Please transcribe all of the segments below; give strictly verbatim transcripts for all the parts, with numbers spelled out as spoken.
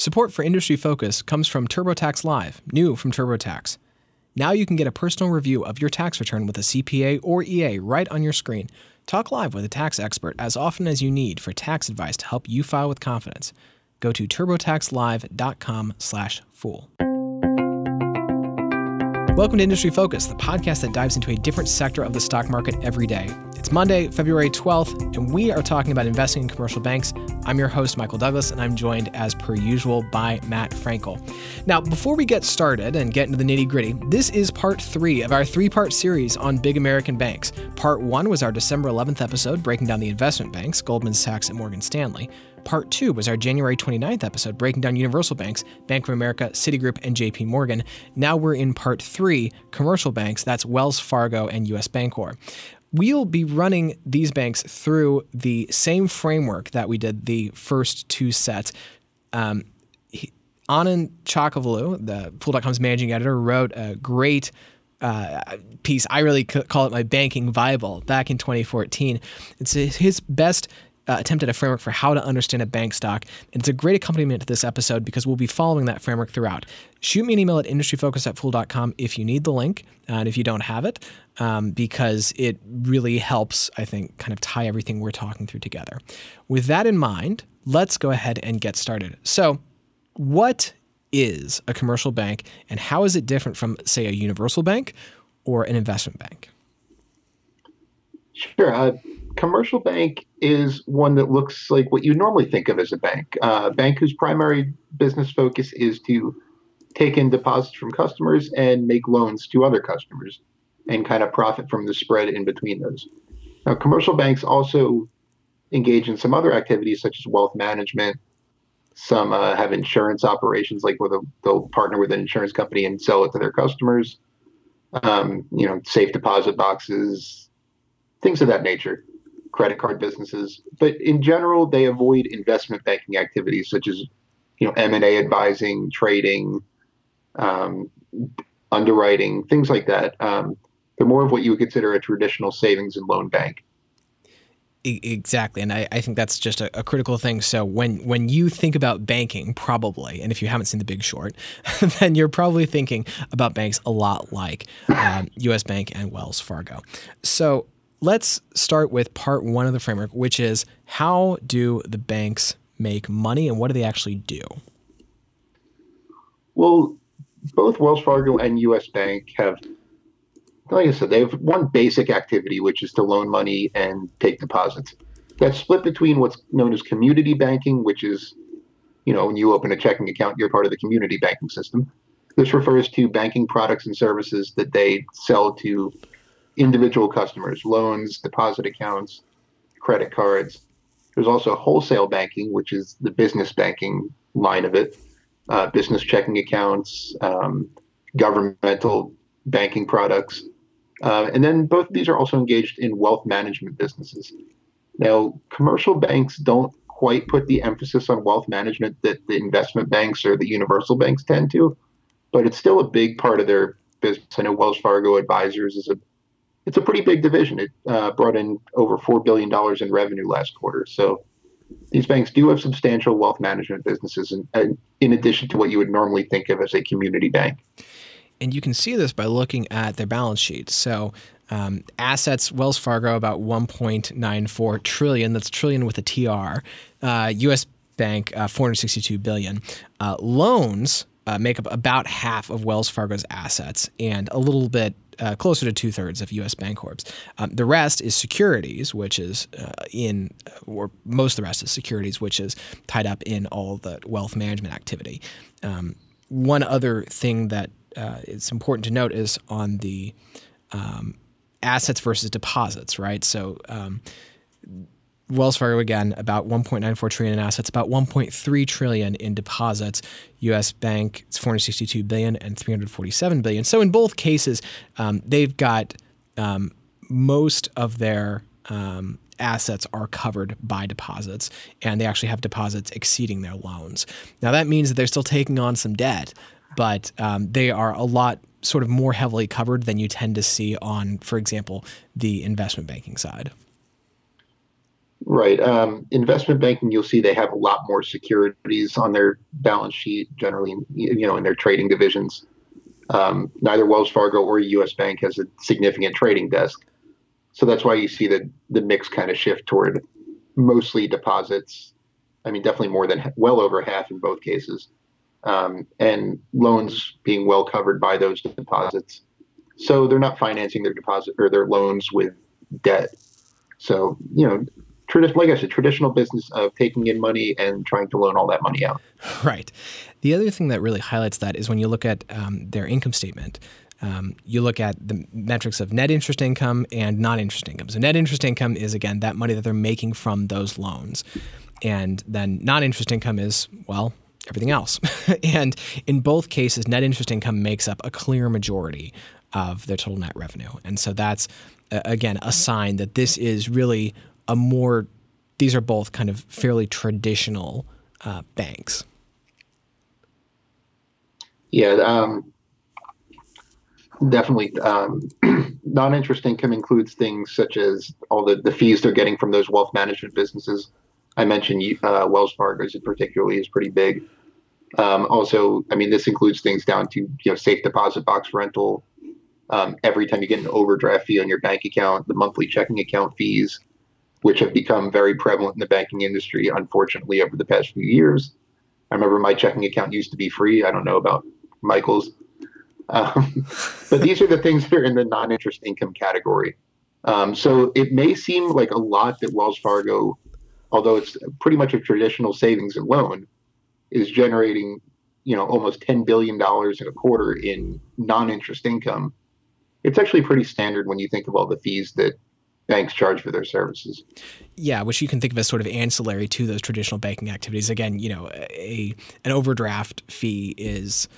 Support for Industry Focus comes from TurboTax Live, new from TurboTax. Now you can get a personal review of your tax return with a C P A or E A right on your screen. Talk live with a tax expert as often as you need for tax advice to help you file with confidence. Go to turbotax live dot com slash fool. Welcome to Industry Focus, the podcast that dives into a different sector of the stock market every day. It's Monday, February twelfth, and we are talking about investing in commercial banks. I'm your host, Michael Douglas, and I'm joined, as per usual, by Matt Frankel. Now, before we get started and get into the nitty-gritty, this is part three of our three-part series on big American banks. Part one was our December eleventh episode breaking down the investment banks, Goldman Sachs and Morgan Stanley. Part two was our January twenty-ninth episode breaking down universal banks, Bank of America, Citigroup, and J P. Morgan. Now we're in part three, commercial banks. That's Wells Fargo and U S. Bancorp. We'll be running these banks through the same framework that we did the first two sets. Um, he, Anand Chakavalu, the Fool dot com's managing editor, wrote a great Uh, piece. I really c- call it my banking Bible back in twenty fourteen. It's his best uh, attempt at a framework for how to understand a bank stock. And it's a great accompaniment to this episode because we'll be following that framework throughout. Shoot me an email at industry focus at fool dot com if you need the link uh, and if you don't have it, um, because it really helps, I think, kind of tie everything we're talking through together. With that in mind, let's go ahead and get started. So what is a commercial bank, and how is it different from, say, a universal bank or an investment bank? Sure. Uh, commercial bank is one that looks like what you normally think of as a bank. Uh, a bank whose primary business focus is to take in deposits from customers and make loans to other customers and kind of profit from the spread in between those. Now, commercial banks also engage in some other activities such as wealth management. Some uh, have insurance operations, like where they'll partner with an insurance company and sell it to their customers. Um, you know, safe deposit boxes, things of that nature, credit card businesses. But in general, they avoid investment banking activities such as, you know, M and A advising, trading, um, underwriting, things like that. Um, they're more of what you would consider a traditional savings and loan bank. Exactly. And I, I think that's just a, a critical thing. So when, when you think about banking, probably, and if you haven't seen The Big Short, then you're probably thinking about banks a lot like um, U S. Bank and Wells Fargo. So let's start with part one of the framework, which is how do the banks make money and what do they actually do? Well, both Wells Fargo and U S. Bank have, like I said, they have one basic activity, which is to loan money and take deposits. That's split between what's known as community banking, which is, you know, when you open a checking account, you're part of the community banking system. This refers to banking products and services that they sell to individual customers, loans, deposit accounts, credit cards. There's also wholesale banking, which is the business banking line of it, uh, business checking accounts, um, governmental banking products. Uh, and then both of these are also engaged in wealth management businesses. Now, commercial banks don't quite put the emphasis on wealth management that the investment banks or the universal banks tend to, but it's still a big part of their business. I know Wells Fargo Advisors is a, it's a pretty big division. It uh, brought in over four billion dollars in revenue last quarter. So these banks do have substantial wealth management businesses in, in, in addition to what you would normally think of as a community bank. And you can see this by looking at their balance sheet. So um, assets, Wells Fargo, about one point nine four trillion dollars. That's trillion with a T R. Uh, U S. Bank, uh, four hundred sixty-two billion dollars. Uh, loans uh, make up about half of Wells Fargo's assets and a little bit uh, closer to two-thirds of U S. Bancorp's. Um, the rest is securities, which is uh, in, or most of the rest is securities, which is tied up in all the wealth management activity. Um, one other thing that Uh, it's important to note is on the um, assets versus deposits, right? So um, Wells Fargo, again, about one point nine four trillion dollars in assets, about one point three trillion dollars in deposits. U S. Bank, it's four hundred sixty-two billion dollars and three hundred forty-seven billion dollars. So in both cases, um, they've got um, most of their um, assets are covered by deposits, and they actually have deposits exceeding their loans. Now, that means that they're still taking on some debt, but um, they are a lot sort of more heavily covered than you tend to see on, for example, the investment banking side. Right. Um, investment banking, you'll see they have a lot more securities on their balance sheet, generally, you know, in their trading divisions. Um, neither Wells Fargo or U S. Bank has a significant trading desk. So that's why you see the, the mix kind of shift toward mostly deposits. I mean, definitely more than well over half in both cases, um, and loans being well covered by those deposits. So they're not financing their deposit or their loans with debt. So, you know, like I said, traditional business of taking in money and trying to loan all that money out. Right. The other thing that really highlights that is when you look at um, their income statement, um, you look at the metrics of net interest income and non-interest income. So net interest income is, again, that money that they're making from those loans. And then non-interest income is, well, everything else. And in both cases, net interest income makes up a clear majority of their total net revenue. And so that's, uh, again, a sign that this is really a more, these are both kind of fairly traditional uh, banks. Yeah, um, definitely. Um, non-interest income includes things such as all the, the fees they're getting from those wealth management businesses. I mentioned uh, Wells Fargo's in particularly is pretty big. Um, also, I mean, this includes things down to, you know, safe deposit box rental. Um, every time you get an overdraft fee on your bank account, the monthly checking account fees, which have become very prevalent in the banking industry, unfortunately, over the past few years. I remember my checking account used to be free. I don't know about Michael's. Um, but these are the things that are in the non-interest income category. Um, so it may seem like a lot that Wells Fargo, although it's pretty much a traditional savings and loan, is generating, you know, almost ten billion dollars in a quarter in non-interest income. It's actually pretty standard when you think of all the fees that banks charge for their services. Yeah, which you can think of as sort of ancillary to those traditional banking activities. Again, you know, a an overdraft fee is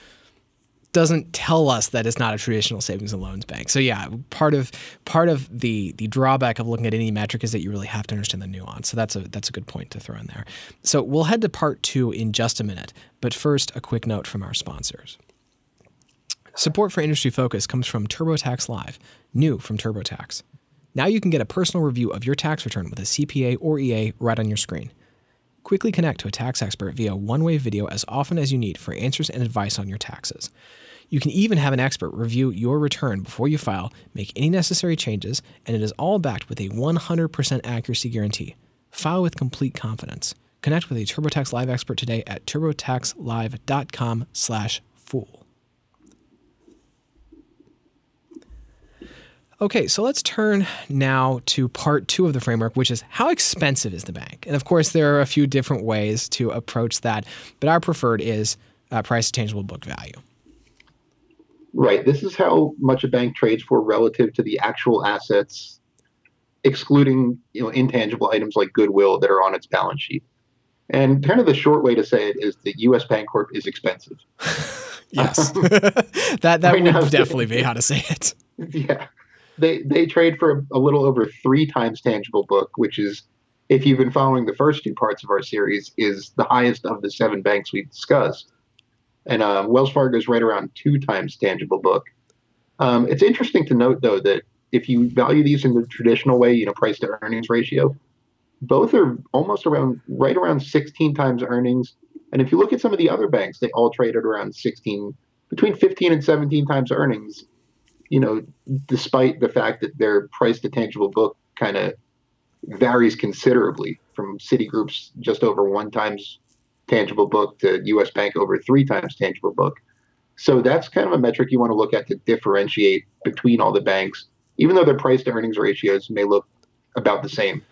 doesn't tell us that it's not a traditional savings and loans bank. So yeah, part of part of the the drawback of looking at any metric is that you really have to understand the nuance. So that's a that's a good point to throw in there. So we'll head to part two in just a minute, but first a quick note from our sponsors. Support for Industry Focus comes from TurboTax Live, new from TurboTax. Now you can get a personal review of your tax return with a C P A or E A right on your screen. Quickly connect to a tax expert via one-way video as often as you need for answers and advice on your taxes. You can even have an expert review your return before you file, make any necessary changes, and it is all backed with a one hundred percent accuracy guarantee. File with complete confidence. Connect with a TurboTax Live expert today at turbotax live dot com slash fool. Okay, so let's turn now to part two of the framework, which is how expensive is the bank? And of course, there are a few different ways to approach that, but our preferred is uh, price to tangible book value. Right. This is how much a bank trades for relative to the actual assets, excluding, you know, intangible items like goodwill that are on its balance sheet. And kind of the short way to say it is that U S. Bancorp is expensive. Yes, um, that that right would now, definitely be how to say it. Yeah. They they trade for a little over three times tangible book, which is, if you've been following the first two parts of our series, is the highest of the seven banks we've discussed. And uh, Wells Fargo is right around two times tangible book. Um, it's interesting to note, though, that if you value these in the traditional way, you know, price to earnings ratio, both are almost around right around sixteen times earnings. And if you look at some of the other banks, they all trade at around sixteen, between fifteen and seventeen times earnings. You know, despite the fact that their price to tangible book kind of varies considerably from Citigroup's just over one times tangible book to U S. Bank over three times tangible book. So that's kind of a metric you want to look at to differentiate between all the banks, even though their price to earnings ratios may look about the same.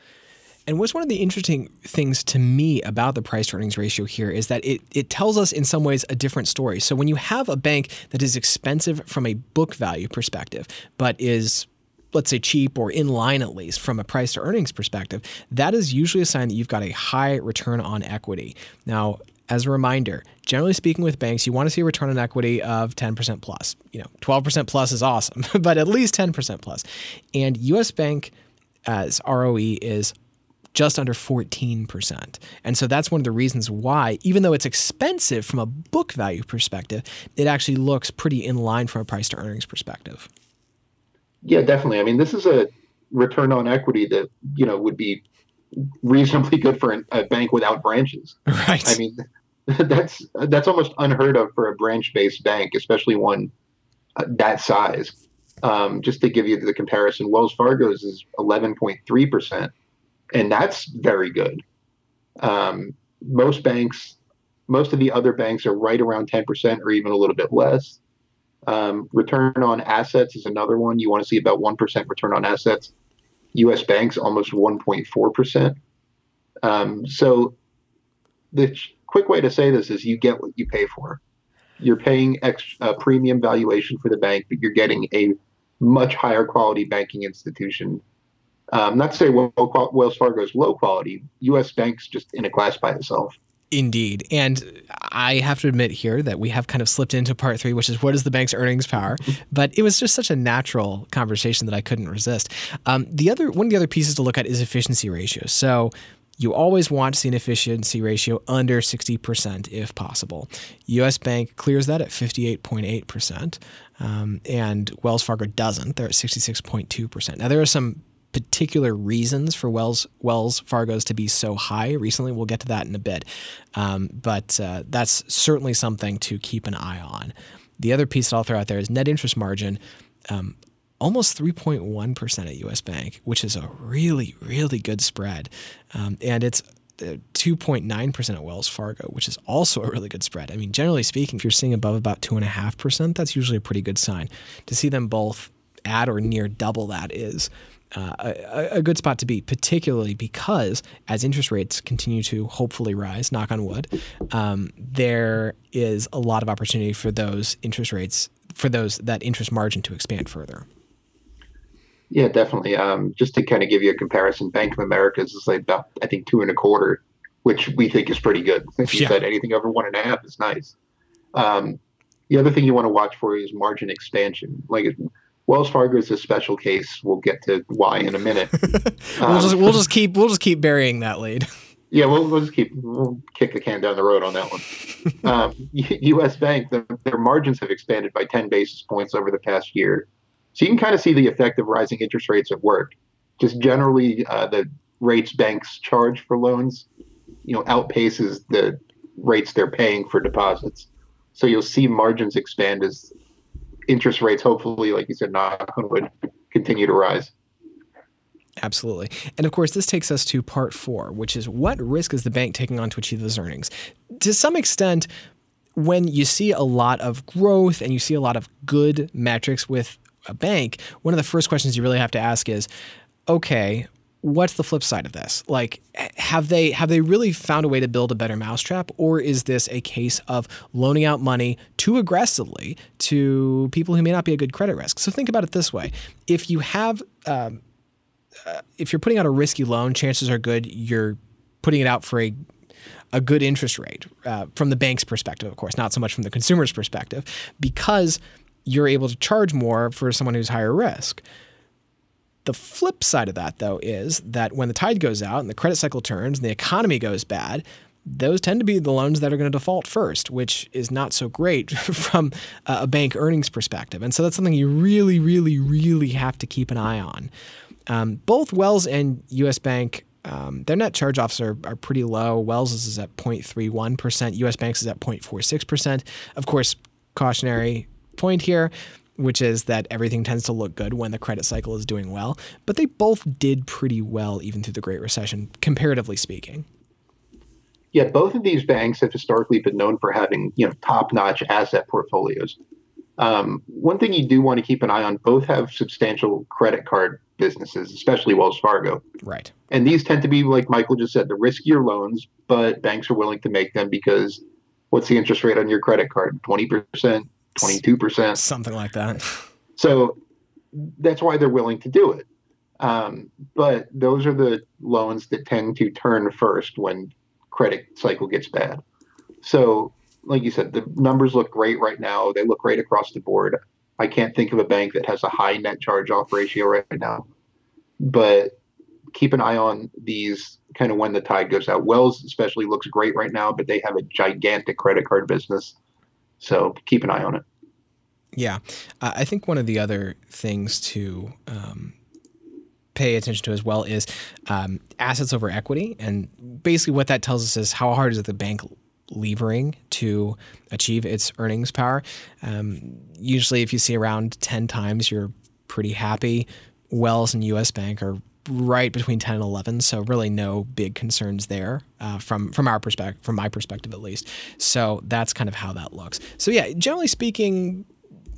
And what's one of the interesting things to me about the price-to-earnings ratio here is that it, it tells us in some ways a different story. So when you have a bank that is expensive from a book value perspective, but is, let's say, cheap or in line at least from a price-to-earnings perspective, that is usually a sign that you've got a high return on equity. Now, as a reminder, generally speaking with banks, you want to see a return on equity of ten percent plus. You know, twelve percent plus is awesome, but at least ten percent plus. And U S. Bank's R O E is just under fourteen percent. And so that's one of the reasons why, even though it's expensive from a book value perspective, it actually looks pretty in line from a price to earnings perspective. Yeah, definitely. I mean, this is a return on equity that, you know, would be reasonably good for an, a bank without branches. Right. I mean, that's that's almost unheard of for a branch-based bank, especially one that size. Um, just to give you the comparison, Wells Fargo's is eleven point three percent, and that's very good. Um, most banks, most of the other banks are right around ten percent or even a little bit less. Um, return on assets is another one. You want to see about one percent return on assets. U S banks, almost one point four percent. Um, so the ch- quick way to say this is you get what you pay for. You're paying extra, uh, premium valuation for the bank, but you're getting a much higher quality banking institution. Um, not to say well, well, Wells Fargo is low quality. U S banks just in a class by itself. Indeed. And I have to admit here that we have kind of slipped into part three, which is what is the bank's earnings power? But it was just such a natural conversation that I couldn't resist. Um, the other one of the other pieces to look at is efficiency ratio. So you always want to see an efficiency ratio under sixty percent if possible. U S Bank clears that at fifty-eight point eight percent, um, and Wells Fargo doesn't. They're at sixty-six point two percent. Now, there are some particular reasons for Wells Wells Fargo's to be so high recently. We'll get to that in a bit. Um, but uh, that's certainly something to keep an eye on. The other piece that I'll throw out there is net interest margin, um, almost three point one percent at U S Bank, which is a really, really good spread. Um, and it's two point nine percent at Wells Fargo, which is also a really good spread. I mean, generally speaking, if you're seeing above about two point five percent, that's usually a pretty good sign. To see them both at or near double that is Uh, a, a good spot to be, particularly because as interest rates continue to hopefully rise, knock on wood, um, there is a lot of opportunity for those interest rates, for those that interest margin to expand further. Yeah, definitely. Um, just to kind of give you a comparison, Bank of America is like about, I think, two and a quarter, which we think is pretty good. If you yeah. said anything over one and a half is nice. Um, the other thing you want to watch for is margin expansion. Like, Wells Fargo is a special case. We'll get to why in a minute. Um, we'll just we'll just keep we'll just keep burying that lead. Yeah, we'll, we'll just keep we'll kick the can down the road on that one. Um, U S. Bank, the, their margins have expanded by ten basis points over the past year, so you can kind of see the effect of rising interest rates at work. Just generally, uh, the rates banks charge for loans, you know, outpaces the rates they're paying for deposits. So you'll see margins expand as interest rates, hopefully, like you said, knock on wood, continue to rise. Absolutely. And of course, this takes us to part four, which is what risk is the bank taking on to achieve those earnings? To some extent, when you see a lot of growth and you see a lot of good metrics with a bank, one of the first questions you really have to ask is, okay, what's the flip side of this? Like, have they have they really found a way to build a better mousetrap, or is this a case of loaning out money too aggressively to people who may not be a good credit risk? So think about it this way: if you have, um, uh, if you're putting out a risky loan, chances are good you're putting it out for a a good interest rate uh, from the bank's perspective, of course, not so much from the consumer's perspective, because you're able to charge more for someone who's higher risk. The flip side of that, though, is that when the tide goes out and the credit cycle turns and the economy goes bad, those tend to be the loans that are going to default first, which is not so great from a bank earnings perspective. And so that's something you really, really, really have to keep an eye on. Um, both Wells and U S. Bank, um, their net charge-offs are, are pretty low. Wells is at zero point three one percent. U S. Bank's is at zero point four six percent. Of course, cautionary point here, which is that everything tends to look good when the credit cycle is doing well. But they both did pretty well even through the Great Recession, comparatively speaking. Yeah, both of these banks have historically been known for having, you know, top-notch asset portfolios. Um, one thing you do want to keep an eye on, both have substantial credit card businesses, especially Wells Fargo. Right. And these tend to be, like Michael just said, the riskier loans, but banks are willing to make them because what's the interest rate on your credit card? twenty percent? twenty-two percent. Something like that. So that's why they're willing to do it. Um, but those are the loans that tend to turn first when credit cycle gets bad. So like you said, the numbers look great right now. They look great across the board. I can't think of a bank that has a high net charge-off ratio right now. But keep an eye on these kind of when the tide goes out. Wells especially looks great right now, but they have a gigantic credit card business. So keep an eye on it. Yeah. Uh, I think one of the other things to um, pay attention to as well is um, assets over equity. And basically what that tells us is how hard is it the bank levering to achieve its earnings power. Um, usually if you see around ten times, you're pretty happy. Wells and U S. Bank are right between ten and eleven, so really no big concerns there uh, from from our perspective, from my perspective at least. So that's kind of how that looks. So yeah, generally speaking,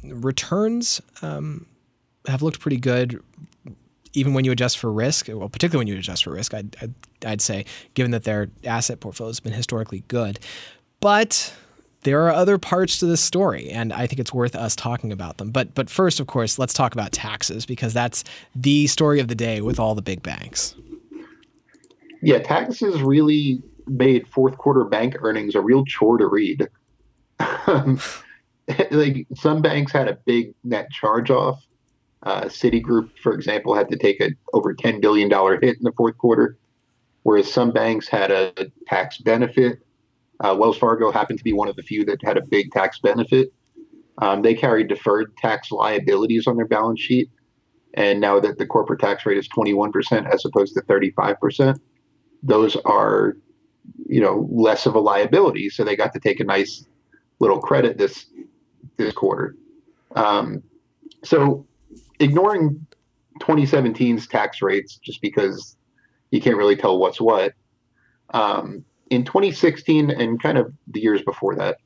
returns um, have looked pretty good, even when you adjust for risk. Well, particularly when you adjust for risk, I'd, I'd, I'd say, given that their asset portfolio has been historically good. But there are other parts to this story, and I think it's worth us talking about them. But but first, of course, let's talk about taxes, because that's the story of the day with all the big banks. Yeah, taxes really made fourth quarter bank earnings a real chore to read. Like some banks had a big net charge-off. Uh, Citigroup, for example, had to take a over ten billion dollars hit in the fourth quarter, whereas some banks had a tax benefit. Uh, Wells Fargo happened to be one of the few that had a big tax benefit. Um, they carried deferred tax liabilities on their balance sheet. And now that the corporate tax rate is twenty-one percent as opposed to thirty-five percent, those are, you know, less of a liability. So they got to take a nice little credit this this quarter. Um, so ignoring twenty seventeen's tax rates, just because you can't really tell what's what, um, in twenty sixteen and kind of the years before that,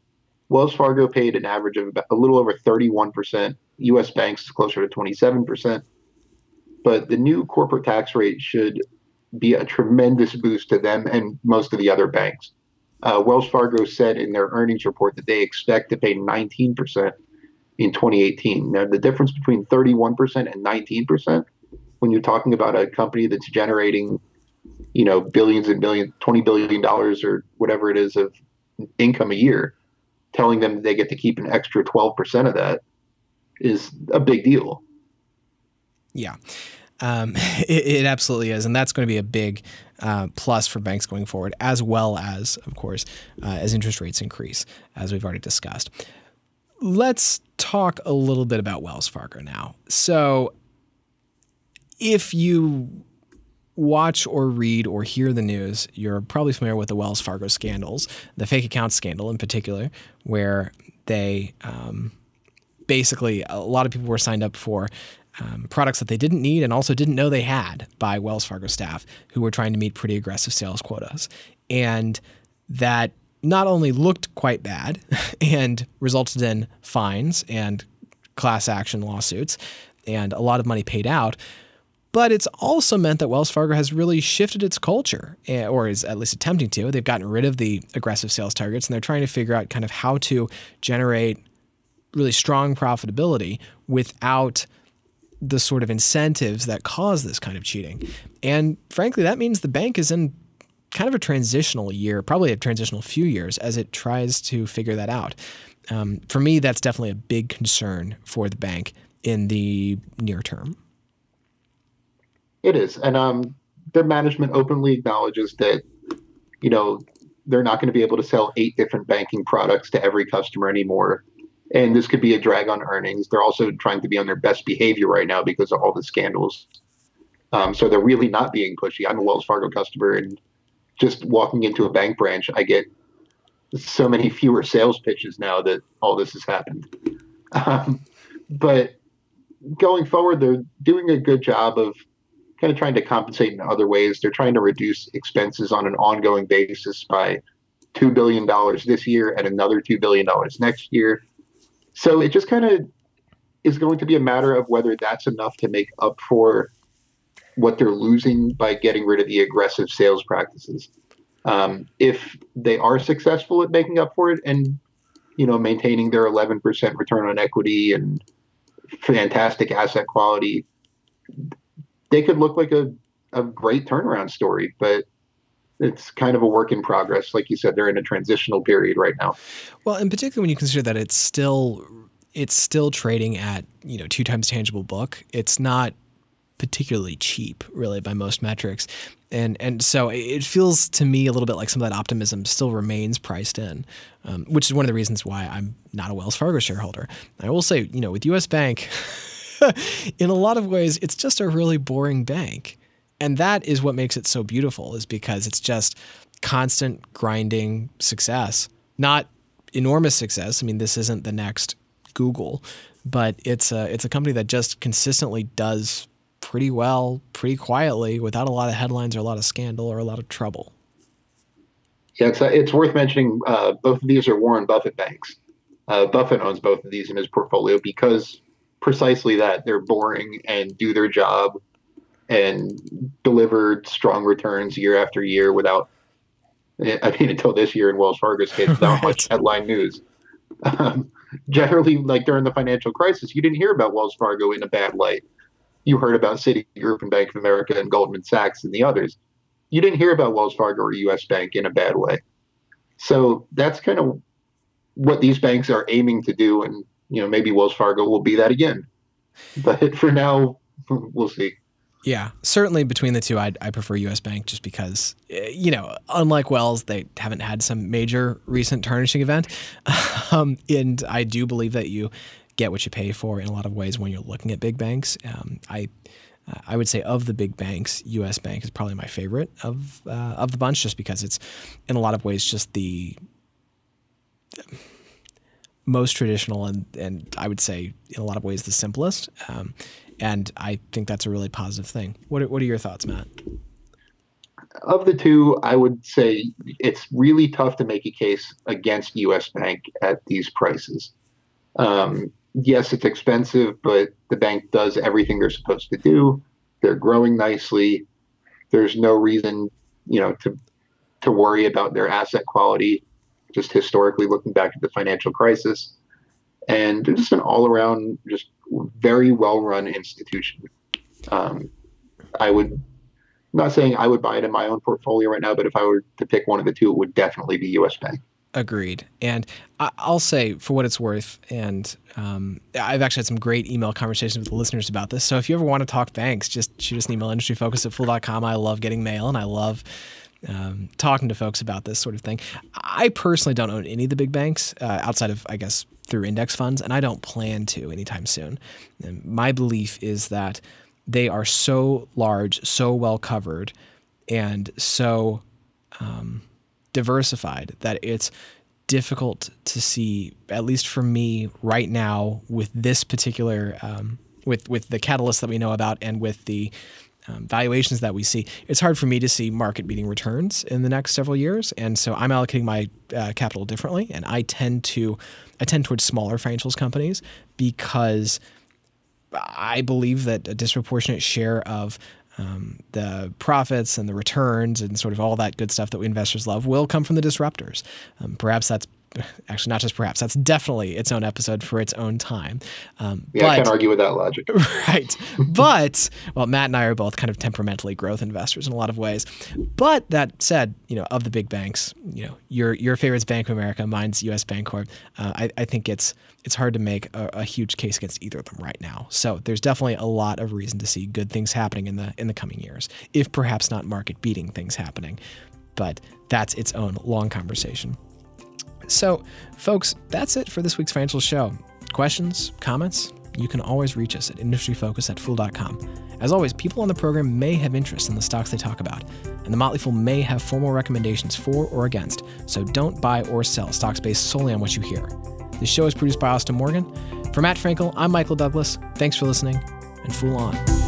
Wells Fargo paid an average of about a little over thirty-one percent. U S banks is closer to twenty-seven percent. But the new corporate tax rate should be a tremendous boost to them and most of the other banks. Uh, Wells Fargo said in their earnings report that they expect to pay nineteen percent in twenty eighteen. Now, the difference between thirty-one percent and nineteen percent, when you're talking about a company that's generating, you know, billions and billions, twenty billion dollars or whatever it is of income a year, telling them they get to keep an extra twelve percent of that is a big deal. Yeah, um, it, it absolutely is. And that's going to be a big uh, plus for banks going forward, as well as, of course, uh, as interest rates increase, as we've already discussed. Let's talk a little bit about Wells Fargo now. So if you watch or read or hear the news, you're probably familiar with the Wells Fargo scandals, the fake account scandal in particular, where they um, basically a lot of people were signed up for um, products that they didn't need and also didn't know they had by Wells Fargo staff who were trying to meet pretty aggressive sales quotas. And that not only looked quite bad and resulted in fines and class action lawsuits and a lot of money paid out, but it's also meant that Wells Fargo has really shifted its culture, or is at least attempting to. They've gotten rid of the aggressive sales targets, and they're trying to figure out kind of how to generate really strong profitability without the sort of incentives that cause this kind of cheating. And frankly, that means the bank is in kind of a transitional year, probably a transitional few years, as it tries to figure that out. Um, for me, that's definitely a big concern for the bank in the near term. It is. And um, their management openly acknowledges that, you know, they're not going to be able to sell eight different banking products to every customer anymore. And this could be a drag on earnings. They're also trying to be on their best behavior right now because of all the scandals. Um, so they're really not being pushy. I'm a Wells Fargo customer, and just walking into a bank branch, I get so many fewer sales pitches now that all this has happened. Um, but going forward, they're doing a good job of kind of trying to compensate in other ways. They're trying to reduce expenses on an ongoing basis by two billion dollars this year and another two billion dollars next year. So it just kind of is going to be a matter of whether that's enough to make up for what they're losing by getting rid of the aggressive sales practices. Um, if they are successful at making up for it and, you know, maintaining their eleven percent return on equity and fantastic asset quality, they could look like a, a great turnaround story, but it's kind of a work in progress. Like you said, they're in a transitional period right now. Well, and particularly when you consider that it's still it's still trading at, you know, two times tangible book. It's not particularly cheap, really, by most metrics. And and so it feels to me a little bit like some of that optimism still remains priced in, um, which is one of the reasons why I'm not a Wells Fargo shareholder. I will say, you know, with U S Bank in a lot of ways, it's just a really boring bank. And that is what makes it so beautiful, is because it's just constant grinding success, not enormous success. I mean, this isn't the next Google, but it's a, it's a company that just consistently does pretty well, pretty quietly, without a lot of headlines or a lot of scandal or a lot of trouble. Yeah, it's, uh, it's worth mentioning uh, both of these are Warren Buffett banks. Uh, Buffett owns both of these in his portfolio because precisely that, they're boring and do their job and deliver strong returns year after year without, I mean, until this year in Wells Fargo's case, without right. much headline news. Um, generally, like during the financial crisis, you didn't hear about Wells Fargo in a bad light. You heard about Citigroup and Bank of America and Goldman Sachs and the others. You didn't hear about Wells Fargo or U S Bank in a bad way. So that's kind of what these banks are aiming to do. And, you know, maybe Wells Fargo will be that again. But for now, we'll see. Yeah, certainly between the two, I I prefer U S Bank just because, you know, unlike Wells, they haven't had some major recent tarnishing event. Um, and I do believe that you get what you pay for in a lot of ways when you're looking at big banks. Um, I uh, I would say of the big banks, U S Bank is probably my favorite of uh, of the bunch, just because it's in a lot of ways just the most traditional and, and I would say in a lot of ways the simplest. Um, and I think that's a really positive thing. What are, what are your thoughts, Matt? Of the two, I would say it's really tough to make a case against U S Bank at these prices. Um, yes, it's expensive, but the bank does everything they're supposed to do. They're growing nicely. There's no reason, you know, to to worry about their asset quality, just historically looking back at the financial crisis. And they're just an all-around, just very well-run institution. Um, I would, I'm not saying I would buy it in my own portfolio right now, but if I were to pick one of the two, it would definitely be U S Bank. Agreed. And I'll say, for what it's worth, and um, I've actually had some great email conversations with the listeners about this. So if you ever want to talk banks, just shoot us an email, industryfocus at fool dot com. I love getting mail, and I love um, talking to folks about this sort of thing. I personally don't own any of the big banks uh, outside of, I guess, through index funds, and I don't plan to anytime soon. And my belief is that they are so large, so well covered, and so Um, diversified that it's difficult to see, at least for me right now, with this particular, um, with, with the catalysts that we know about and with the um, valuations that we see, it's hard for me to see market beating returns in the next several years. And so I'm allocating my uh, capital differently. And I tend to, I tend towards smaller financials companies because I believe that a disproportionate share of Um, the profits and the returns and sort of all that good stuff that we investors love will come from the disruptors. Um, perhaps that's actually not just perhaps, that's definitely its own episode for its own time. Um, yeah, but, I can't argue with that logic. Right. But, well, Matt and I are both kind of temperamentally growth investors in a lot of ways. But that said, you know, of the big banks, you know, your your favorite's Bank of America, mine's U S Bancorp. Uh, I, I think it's it's hard to make a, a huge case against either of them right now. So there's definitely a lot of reason to see good things happening in the in the coming years, if perhaps not market beating things happening. But that's its own long conversation. So, folks, that's it for this week's financial show. Questions, comments? You can always reach us at industryfocus at fool dot com. As always, people on the program may have interest in the stocks they talk about, and The Motley Fool may have formal recommendations for or against, so don't buy or sell stocks based solely on what you hear. This show is produced by Austin Morgan. For Matt Frankel, I'm Michael Douglas. Thanks for listening, and Fool on.